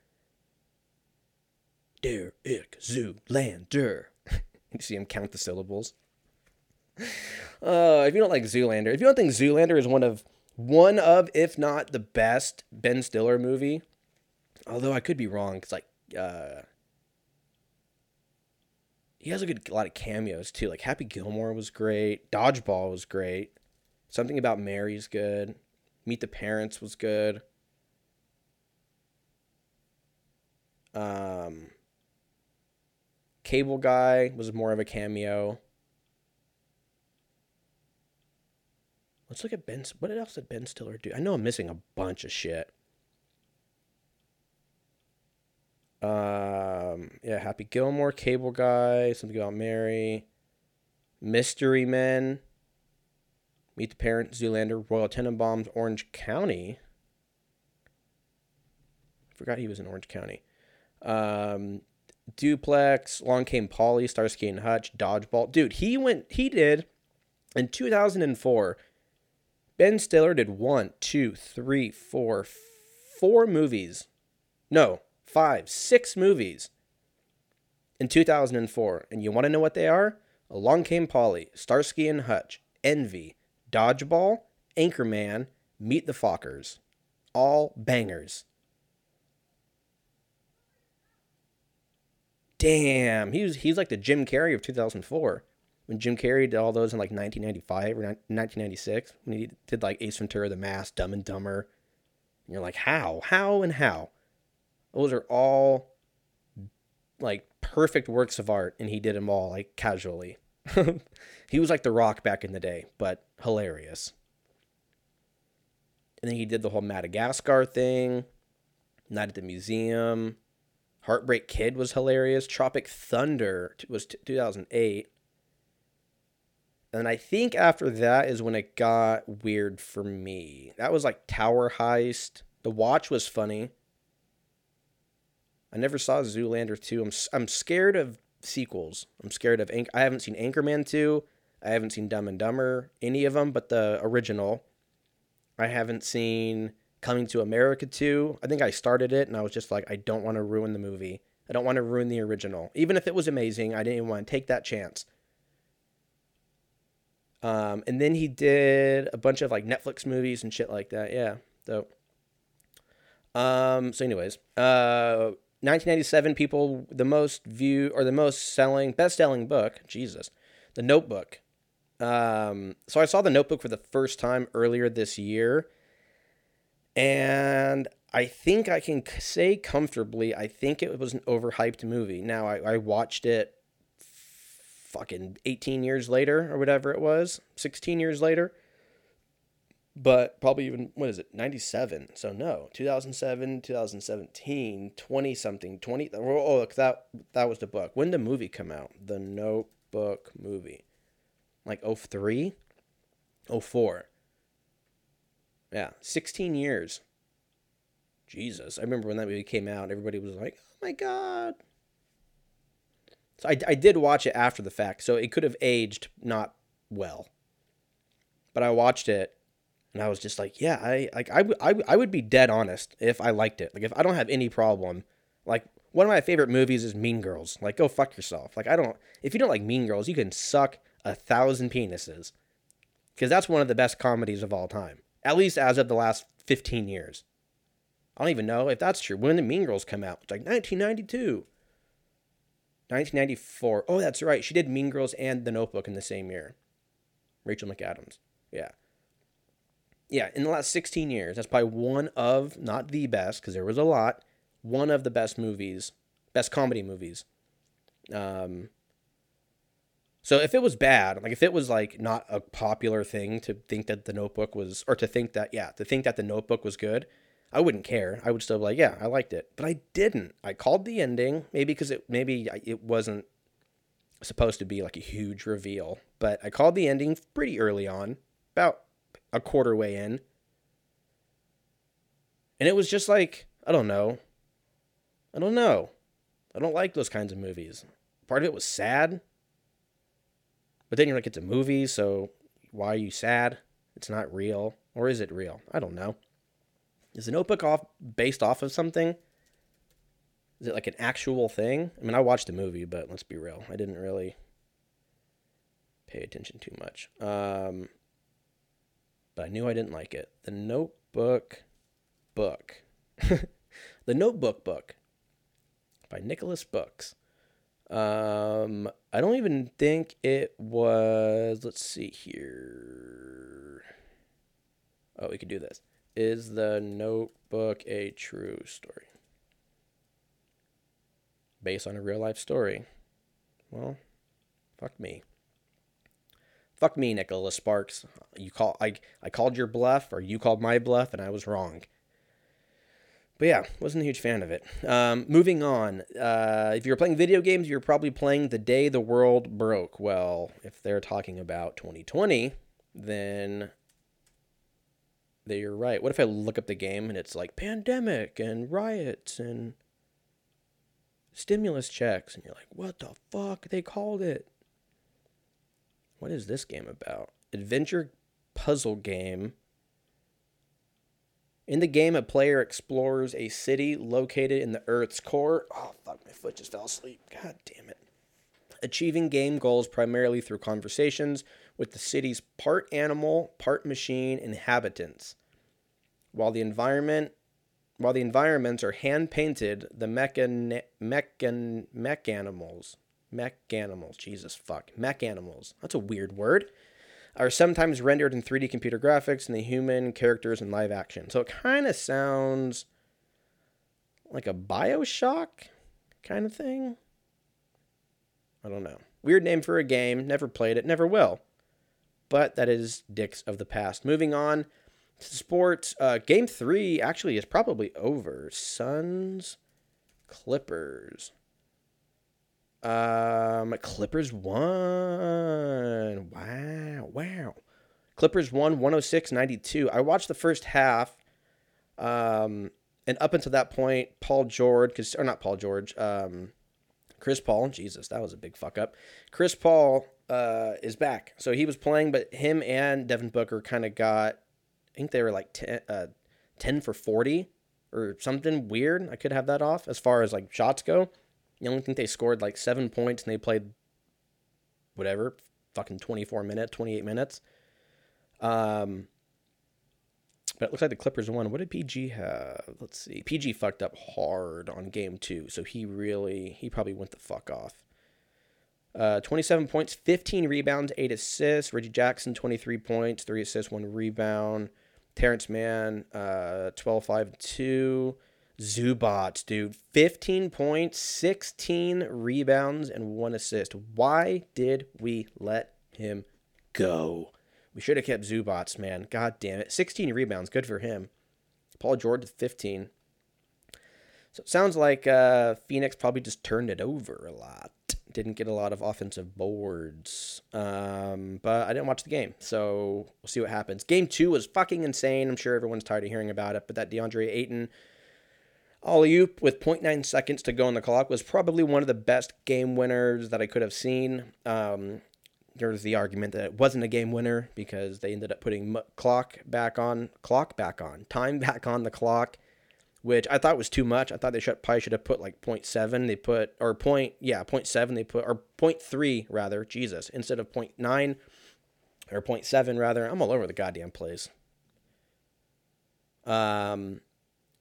Derek Zoolander. You see him count the syllables. Uh, if you don't like Zoolander, if you don't think Zoolander is one of, one of, if not the best Ben Stiller movie, although I could be wrong, because like, uh, he has a good, a lot of cameos too. Like Happy Gilmore was great. Dodgeball was great. Something About Mary's good. Meet the Parents was good. Um, Cable Guy was more of a cameo. Let's look at Ben. What else did Ben Stiller do? I know I'm missing a bunch of shit. Um, yeah, Happy Gilmore, Cable Guy, Something About Mary, Mystery Men, Meet the Parents, Zoolander, Royal Tenenbaums, Orange County. I forgot he was in Orange County. Um, Duplex, Along Came Polly, Starsky and Hutch, Dodgeball. Dude, he went. He did in two thousand four. Ben Stiller did one, two, three, four, four movies. No, five, six movies in two thousand four. And you want to know what they are? Along Came Polly, Starsky and Hutch, Envy, Dodgeball, Anchorman, Meet the Fockers. All bangers. Damn, he was, he's like the Jim Carrey of two thousand four. When Jim Carrey did all those in like nineteen ninety-five or nineteen ninety-six, when he did like Ace Ventura, The Mask, Dumb and Dumber, and you're like, how, how, and how? Those are all like perfect works of art, and he did them all like casually. He was like The Rock back in the day, but hilarious. And then he did the whole Madagascar thing, Night at the Museum, Heartbreak Kid was hilarious, Tropic Thunder was two thousand eight. And I think after that is when it got weird for me. That was like Tower Heist. The Watch was funny. I never saw Zoolander two. I'm I'm scared of sequels. I'm scared of... Anch- I haven't seen Anchorman two. I haven't seen Dumb and Dumber. Any of them but the original. I haven't seen Coming to America two. I think I started it and I was just like, I don't want to ruin the movie. I don't want to ruin the original. Even if it was amazing, I didn't even want to take that chance. Um, and then he did a bunch of like Netflix movies and shit like that. Yeah. So, um, so anyways, uh, nineteen ninety-seven, people, the most view or the most selling, best-selling book, Jesus, The Notebook. Um, so I saw The Notebook for the first time earlier this year, and I think I can say comfortably, I think it was an overhyped movie. Now, I, I watched it fucking eighteen years later or whatever it was, sixteen years later, but probably even, what is it, ninety-seven, so no, two thousand seven, two thousand seventeen, twenty-something, twenty, oh, look, that, that was the book. When did the movie come out? The Notebook movie. Like oh three, oh four. Yeah, sixteen years. Jesus, I remember when that movie came out, everybody was like, oh my God. So I, I did watch it after the fact, so it could have aged not well. But I watched it, and I was just like, yeah, I like I, I, I would be dead honest if I liked it. Like, if I don't have any problem, like, one of my favorite movies is Mean Girls. Like, go fuck yourself. Like, I don't, if you don't like Mean Girls, you can suck a thousand penises. Because that's one of the best comedies of all time. At least as of the last fifteen years. I don't even know if that's true. When did Mean Girls come out? It's like nineteen ninety-two. nineteen ninety-four. Oh, that's right. She did Mean Girls and The Notebook in the same year. Rachel McAdams. Yeah. Yeah, in the last sixteen years, that's probably one of, not the best, because there was a lot, one of the best movies, best comedy movies. Um... So if it was bad, like if it was like not a popular thing to think that The Notebook was, or to think that, yeah, to think that The Notebook was good, I wouldn't care. I would still be like, yeah, I liked it. But I didn't. I called the ending, maybe because it, maybe it wasn't supposed to be like a huge reveal, but I called the ending pretty early on, about a quarter way in. And it was just like, I don't know. I don't know. I don't like those kinds of movies. Part of it was sad. But then you're like, it's a movie, so why are you sad? It's not real. Or is it real? I don't know. Is The Notebook off based off of something? Is it like an actual thing? I mean, I watched the movie, but let's be real. I didn't really pay attention too much. Um, but I knew I didn't like it. The Notebook book. The Notebook book by Nicholas Books. Um, I don't even think it was, let's see here. Oh, we could do this. Is The Notebook a true story? Based on a real life story. Well, fuck me. Fuck me, Nicholas Sparks. You call, I, I called your bluff, or you called my bluff, and I was wrong. But yeah, wasn't a huge fan of it. Um, moving on. Uh, if you were playing video games, you're probably playing The Day the World Broke. Well, if they're talking about twenty twenty, then they're right. What if I look up the game and it's like pandemic and riots and stimulus checks? And you're like, what the fuck? They called it. What is this game about? Adventure puzzle game. In the game, a player explores a city located in the Earth's core. Oh, fuck, my foot just fell asleep. God damn it. Achieving game goals primarily through conversations with the city's part animal, part machine inhabitants. While the environment, while the environments are hand-painted, the mechan, mechan, mech animals, mech animals, Jesus fuck, mech animals. That's a weird word. Are sometimes rendered in three D computer graphics and the human characters in live action. So it kind of sounds like a BioShock kind of thing. I don't know. Weird name for a game. Never played it. Never will. But that is dicks of the past. Moving on to sports. Uh, game three actually is probably over. Suns, Clippers. Um, Clippers won. Wow, wow. Clippers won one oh six ninety-two. I watched the first half, um, and up until that point, Paul George, cause or not Paul George, um, Chris Paul. Jesus, that was a big fuck up. Chris Paul, uh, is back. So he was playing, but him and Devin Booker kind of got, I think they were like ten, uh, ten for forty or something weird. I could have that off as far as like shots go. You only think they scored like seven points and they played whatever, fucking twenty-four minutes, twenty-eight minutes. Um, But it looks like the Clippers won. What did P G have? Let's see. P G fucked up hard on game two, so he really, he probably went the fuck off. Uh, twenty-seven points, fifteen rebounds, eight assists. Reggie Jackson, twenty-three points, three assists, one rebound. Terrence Mann, uh, twelve, five, two. Zubac, dude, fifteen points, sixteen rebounds, and one assist. Why did we let him go? We should have kept Zubac, man. God damn it. sixteen rebounds. Good for him. Paul George, fifteen. So it sounds like uh, Phoenix probably just turned it over a lot. Didn't get a lot of offensive boards. Um, but I didn't watch the game, so we'll see what happens. Game two was fucking insane. I'm sure everyone's tired of hearing about it, but that DeAndre Ayton alley-oop with zero point nine seconds to go on the clock was probably one of the best game winners that I could have seen. Um... There's the argument that it wasn't a game winner because they ended up putting m- clock back on, clock back on, time back on the clock, which I thought was too much. I thought they should, probably should have put like zero point seven. They put, or point, yeah, zero point seven they put, or zero point three rather, Jesus, instead of zero point nine or zero point seven rather. I'm all over the goddamn place. Um,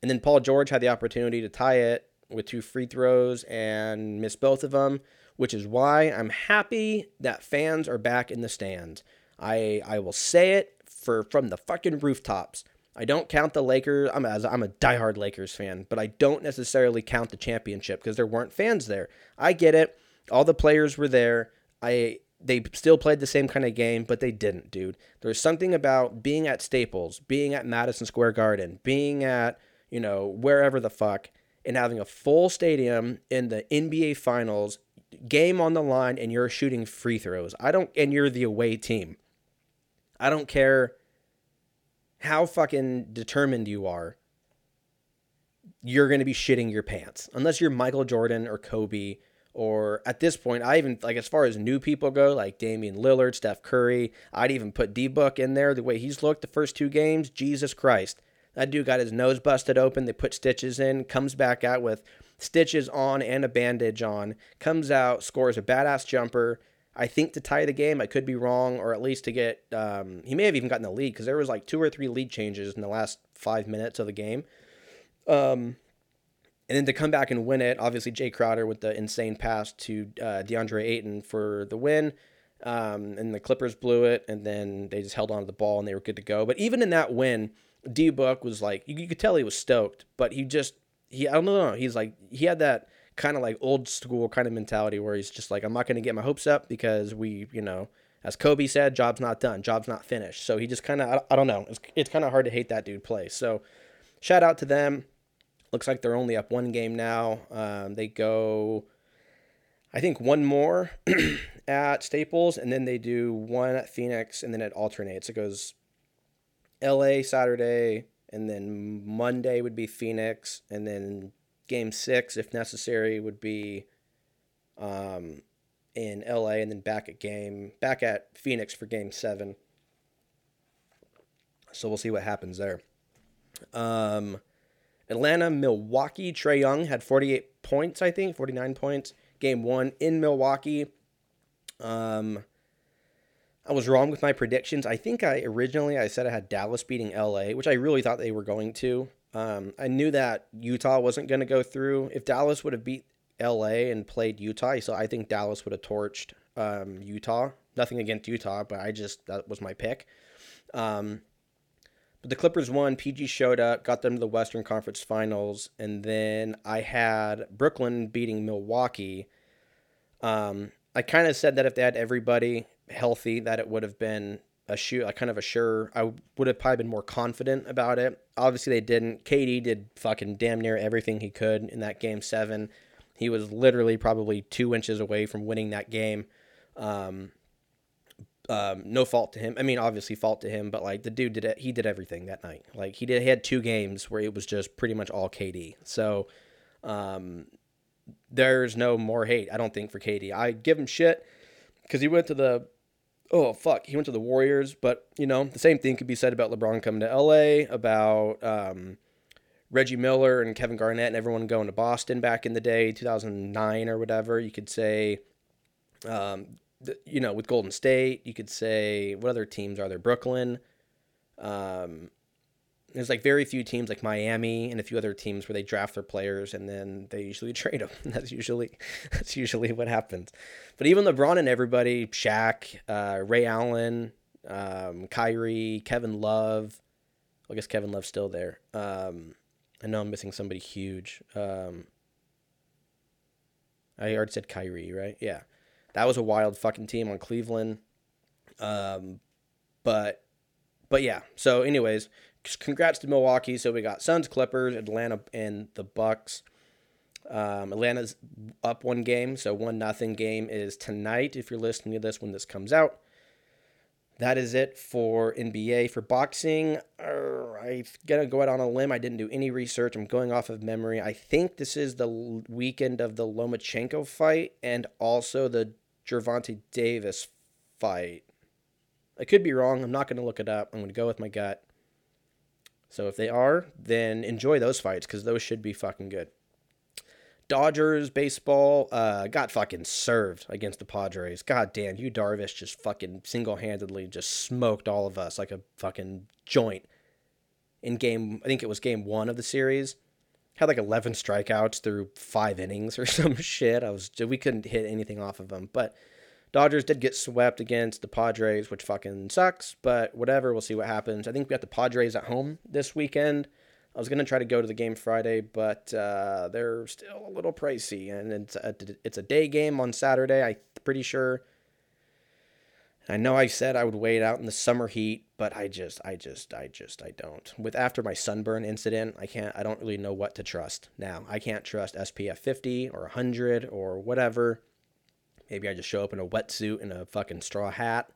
and then Paul George had the opportunity to tie it with two free throws and missed both of them, which is why I'm happy that fans are back in the stands. I I will say it for from the fucking rooftops. I don't count the Lakers. I'm a, I'm a diehard Lakers fan, but I don't necessarily count the championship because there weren't fans there. I get it. All the players were there. I they still played the same kind of game, but they didn't, dude. There's something about being at Staples, being at Madison Square Garden, being at, you know, wherever the fuck, and having a full stadium in the N B A Finals, game on the line, and you're shooting free throws. I don't, and you're the away team. I don't care how fucking determined you are. You're going to be shitting your pants unless you're Michael Jordan or Kobe, or at this point, I even like, as far as new people go, like Damian Lillard, Steph Curry, I'd even put D-Book in there. The way he's looked the first two games, Jesus Christ. That dude got his nose busted open. They put stitches in, comes back out with stitches on and a bandage on, comes out, scores a badass jumper, I think, to tie the game. I could be wrong, or at least to get, um, he may have even gotten the lead because there was like two or three lead changes in the last five minutes of the game. Um, and then to come back and win it, obviously Jay Crowder with the insane pass to uh, DeAndre Ayton for the win. Um, and the Clippers blew it, and then they just held on to the ball and they were good to go. But even in that win, D-Book was like, you, you could tell he was stoked, but he just, he, I don't know, he's like, he had that kind of like old school kind of mentality where he's just like, I'm not going to get my hopes up because we, you know, as Kobe said, job's not done, job's not finished. So he just kind of, I, I don't know, it's, it's kind of hard to hate that dude play. So shout out to them. Looks like they're only up one game now. Um, they go, I think, one more at Staples, and then they do one at Phoenix, and then it alternates. It goes L A Saturday, and then Monday would be Phoenix, and then game six, if necessary, would be um, in L A, and then back at game back at Phoenix for game seven. So we'll see what happens there. Um, Atlanta, Milwaukee. Trae Young had forty-eight points, I think, forty-nine points. Game one in Milwaukee. Um, I was wrong with my predictions. I think I originally I said I had Dallas beating L A, which I really thought they were going to. Um, I knew that Utah wasn't going to go through. If Dallas would have beat L A and played Utah, so I think Dallas would have torched um, Utah. Nothing against Utah, but I just, that was my pick. Um, but the Clippers won. P G showed up, got them to the Western Conference Finals, and then I had Brooklyn beating Milwaukee. Um, I kind of said that if they had everybody healthy, that it would have been a shoot, I kind of a sure, I would have probably been more confident about it. Obviously they didn't. K D did fucking damn near everything he could in that game seven. He was literally probably two inches away from winning that game. Um, um, no fault to him. I mean, obviously fault to him, but like the dude did it. He did everything that night. Like he did, he had two games where it was just pretty much all K D. So, um, there's no more hate, I don't think, for K D. I give him shit because he went to the, oh, fuck, he went to the Warriors, but, you know, the same thing could be said about LeBron coming to L A, about um, Reggie Miller and Kevin Garnett and everyone going to Boston back in the day, two thousand nine or whatever. You could say, um, th- you know, with Golden State, you could say, what other teams are there? Brooklyn. Um, There's like very few teams like Miami and a few other teams where they draft their players and then they usually trade them. That's usually that's usually what happens. But even LeBron and everybody, Shaq, uh, Ray Allen, um, Kyrie, Kevin Love. Well, I guess Kevin Love's still there. Um, I know I'm missing somebody huge. Um, I already said Kyrie, right? Yeah. That was a wild fucking team on Cleveland. Um, but, but yeah. So anyways, congrats to Milwaukee. So we got Suns, Clippers, Atlanta, and the Bucks. Um, Atlanta's up one game. So one nothing game is tonight. If you're listening to this when this comes out, that is it for N B A. For boxing, I'm going to go out on a limb. I didn't do any research. I'm going off of memory. I think this is the weekend of the Lomachenko fight and also the Gervonta Davis fight. I could be wrong. I'm not going to look it up. I'm going to go with my gut. So if they are, then enjoy those fights because those should be fucking good. Dodgers baseball uh, got fucking served against the Padres. God damn, Yu Darvish just fucking single-handedly just smoked all of us like a fucking joint in game, I think it was game one of the series. Had like eleven strikeouts through five innings or some shit. I was We couldn't hit anything off of them, but Dodgers did get swept against the Padres, which fucking sucks, but whatever, we'll see what happens. I think we got the Padres at home this weekend. I was going to try to go to the game Friday, but uh, they're still a little pricey, and it's a, it's a day game on Saturday, I'm pretty sure. I know I said I would wait out in the summer heat, but I just, I just, I just, I don't. With after my sunburn incident, I can't, I don't really know what to trust now. I can't trust S P F fifty or one hundred or whatever. Maybe I just show up in a wetsuit and a fucking straw hat.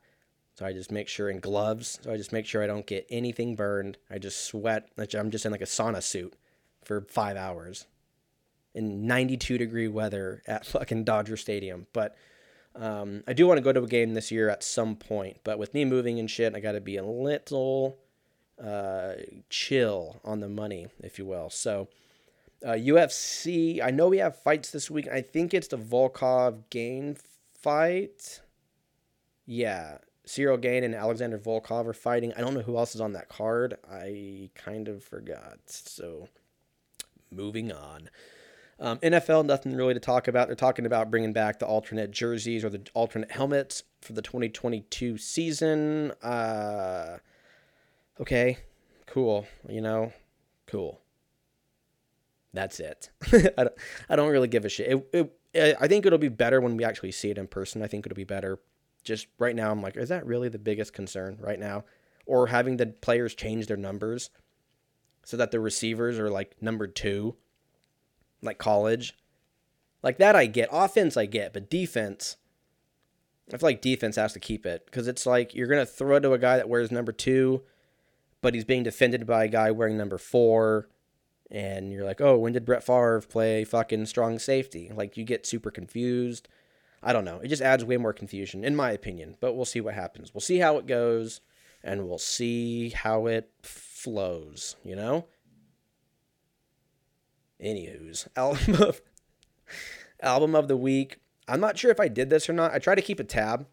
So I just make sure, and gloves. So I just make sure I don't get anything burned. I just sweat. I'm just in like a sauna suit for five hours in ninety-two degree weather at fucking Dodger Stadium. But um, I do want to go to a game this year at some point. But with me moving and shit, I got to be a little uh, chill on the money, if you will. So uh, U F C, I know we have fights this week. I think it's the Volkov-Gain fight. Yeah. Cyril Gain and Alexander Volkov are fighting. I don't know who else is on that card. I kind of forgot. So, moving on. Um, N F L, nothing really to talk about. They're talking about bringing back the alternate jerseys or the alternate helmets for the twenty twenty-two season. Uh, okay, cool. You know, cool. That's it. I, don't, I don't really give a shit. It, it, I think it'll be better when we actually see it in person. I think it'll be better. Just right now, I'm like, is that really the biggest concern right now? Or having the players change their numbers so that the receivers are like number two, like college. Like that I get. Offense I get, but defense, I feel like defense has to keep it because it's like you're going to throw to a guy that wears number two, but he's being defended by a guy wearing number four. And you're like, oh, when did Brett Favre play fucking strong safety? Like you get super confused. I don't know. It just adds way more confusion, in my opinion. But we'll see what happens. We'll see how it goes, and we'll see how it flows, you know? Anywho's. Album of, album of the week. I'm not sure if I did this or not. I try to keep a tab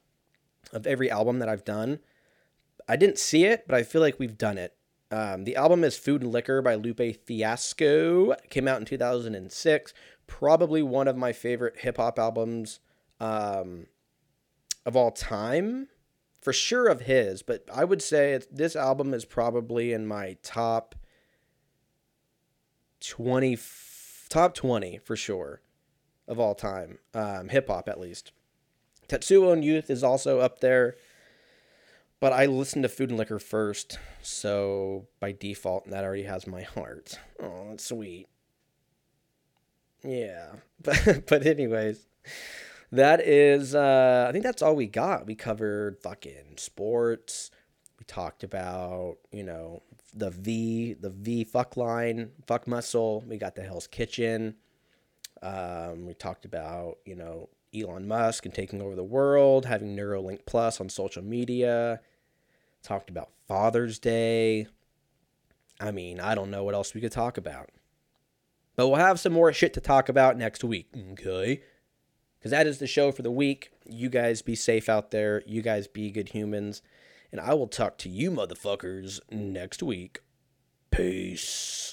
of every album that I've done. I didn't see it, but I feel like we've done it. Um, the album is Food and Liquor by Lupe Fiasco. It came out in two thousand six. Probably one of my favorite hip-hop albums Um, of all time, for sure of his, but I would say it's, this album is probably in my top twenty, top twenty for sure of all time, um, hip hop at least. Tetsuo and Youth is also up there, but I listened to Food and Liquor first, so by default, that already has my heart. Oh, that's sweet. Yeah, but but anyways. That is, uh, I think that's all we got. We covered fucking sports. We talked about, you know, the V, the V fuck line, fuck muscle. We got the Hell's Kitchen. Um, we talked about, you know, Elon Musk and taking over the world, having Neuralink Plus on social media. Talked about Father's Day. I mean, I don't know what else we could talk about. But we'll have some more shit to talk about next week. Okay. Because that is the show for the week. You guys be safe out there. You guys be good humans. And I will talk to you motherfuckers next week. Peace.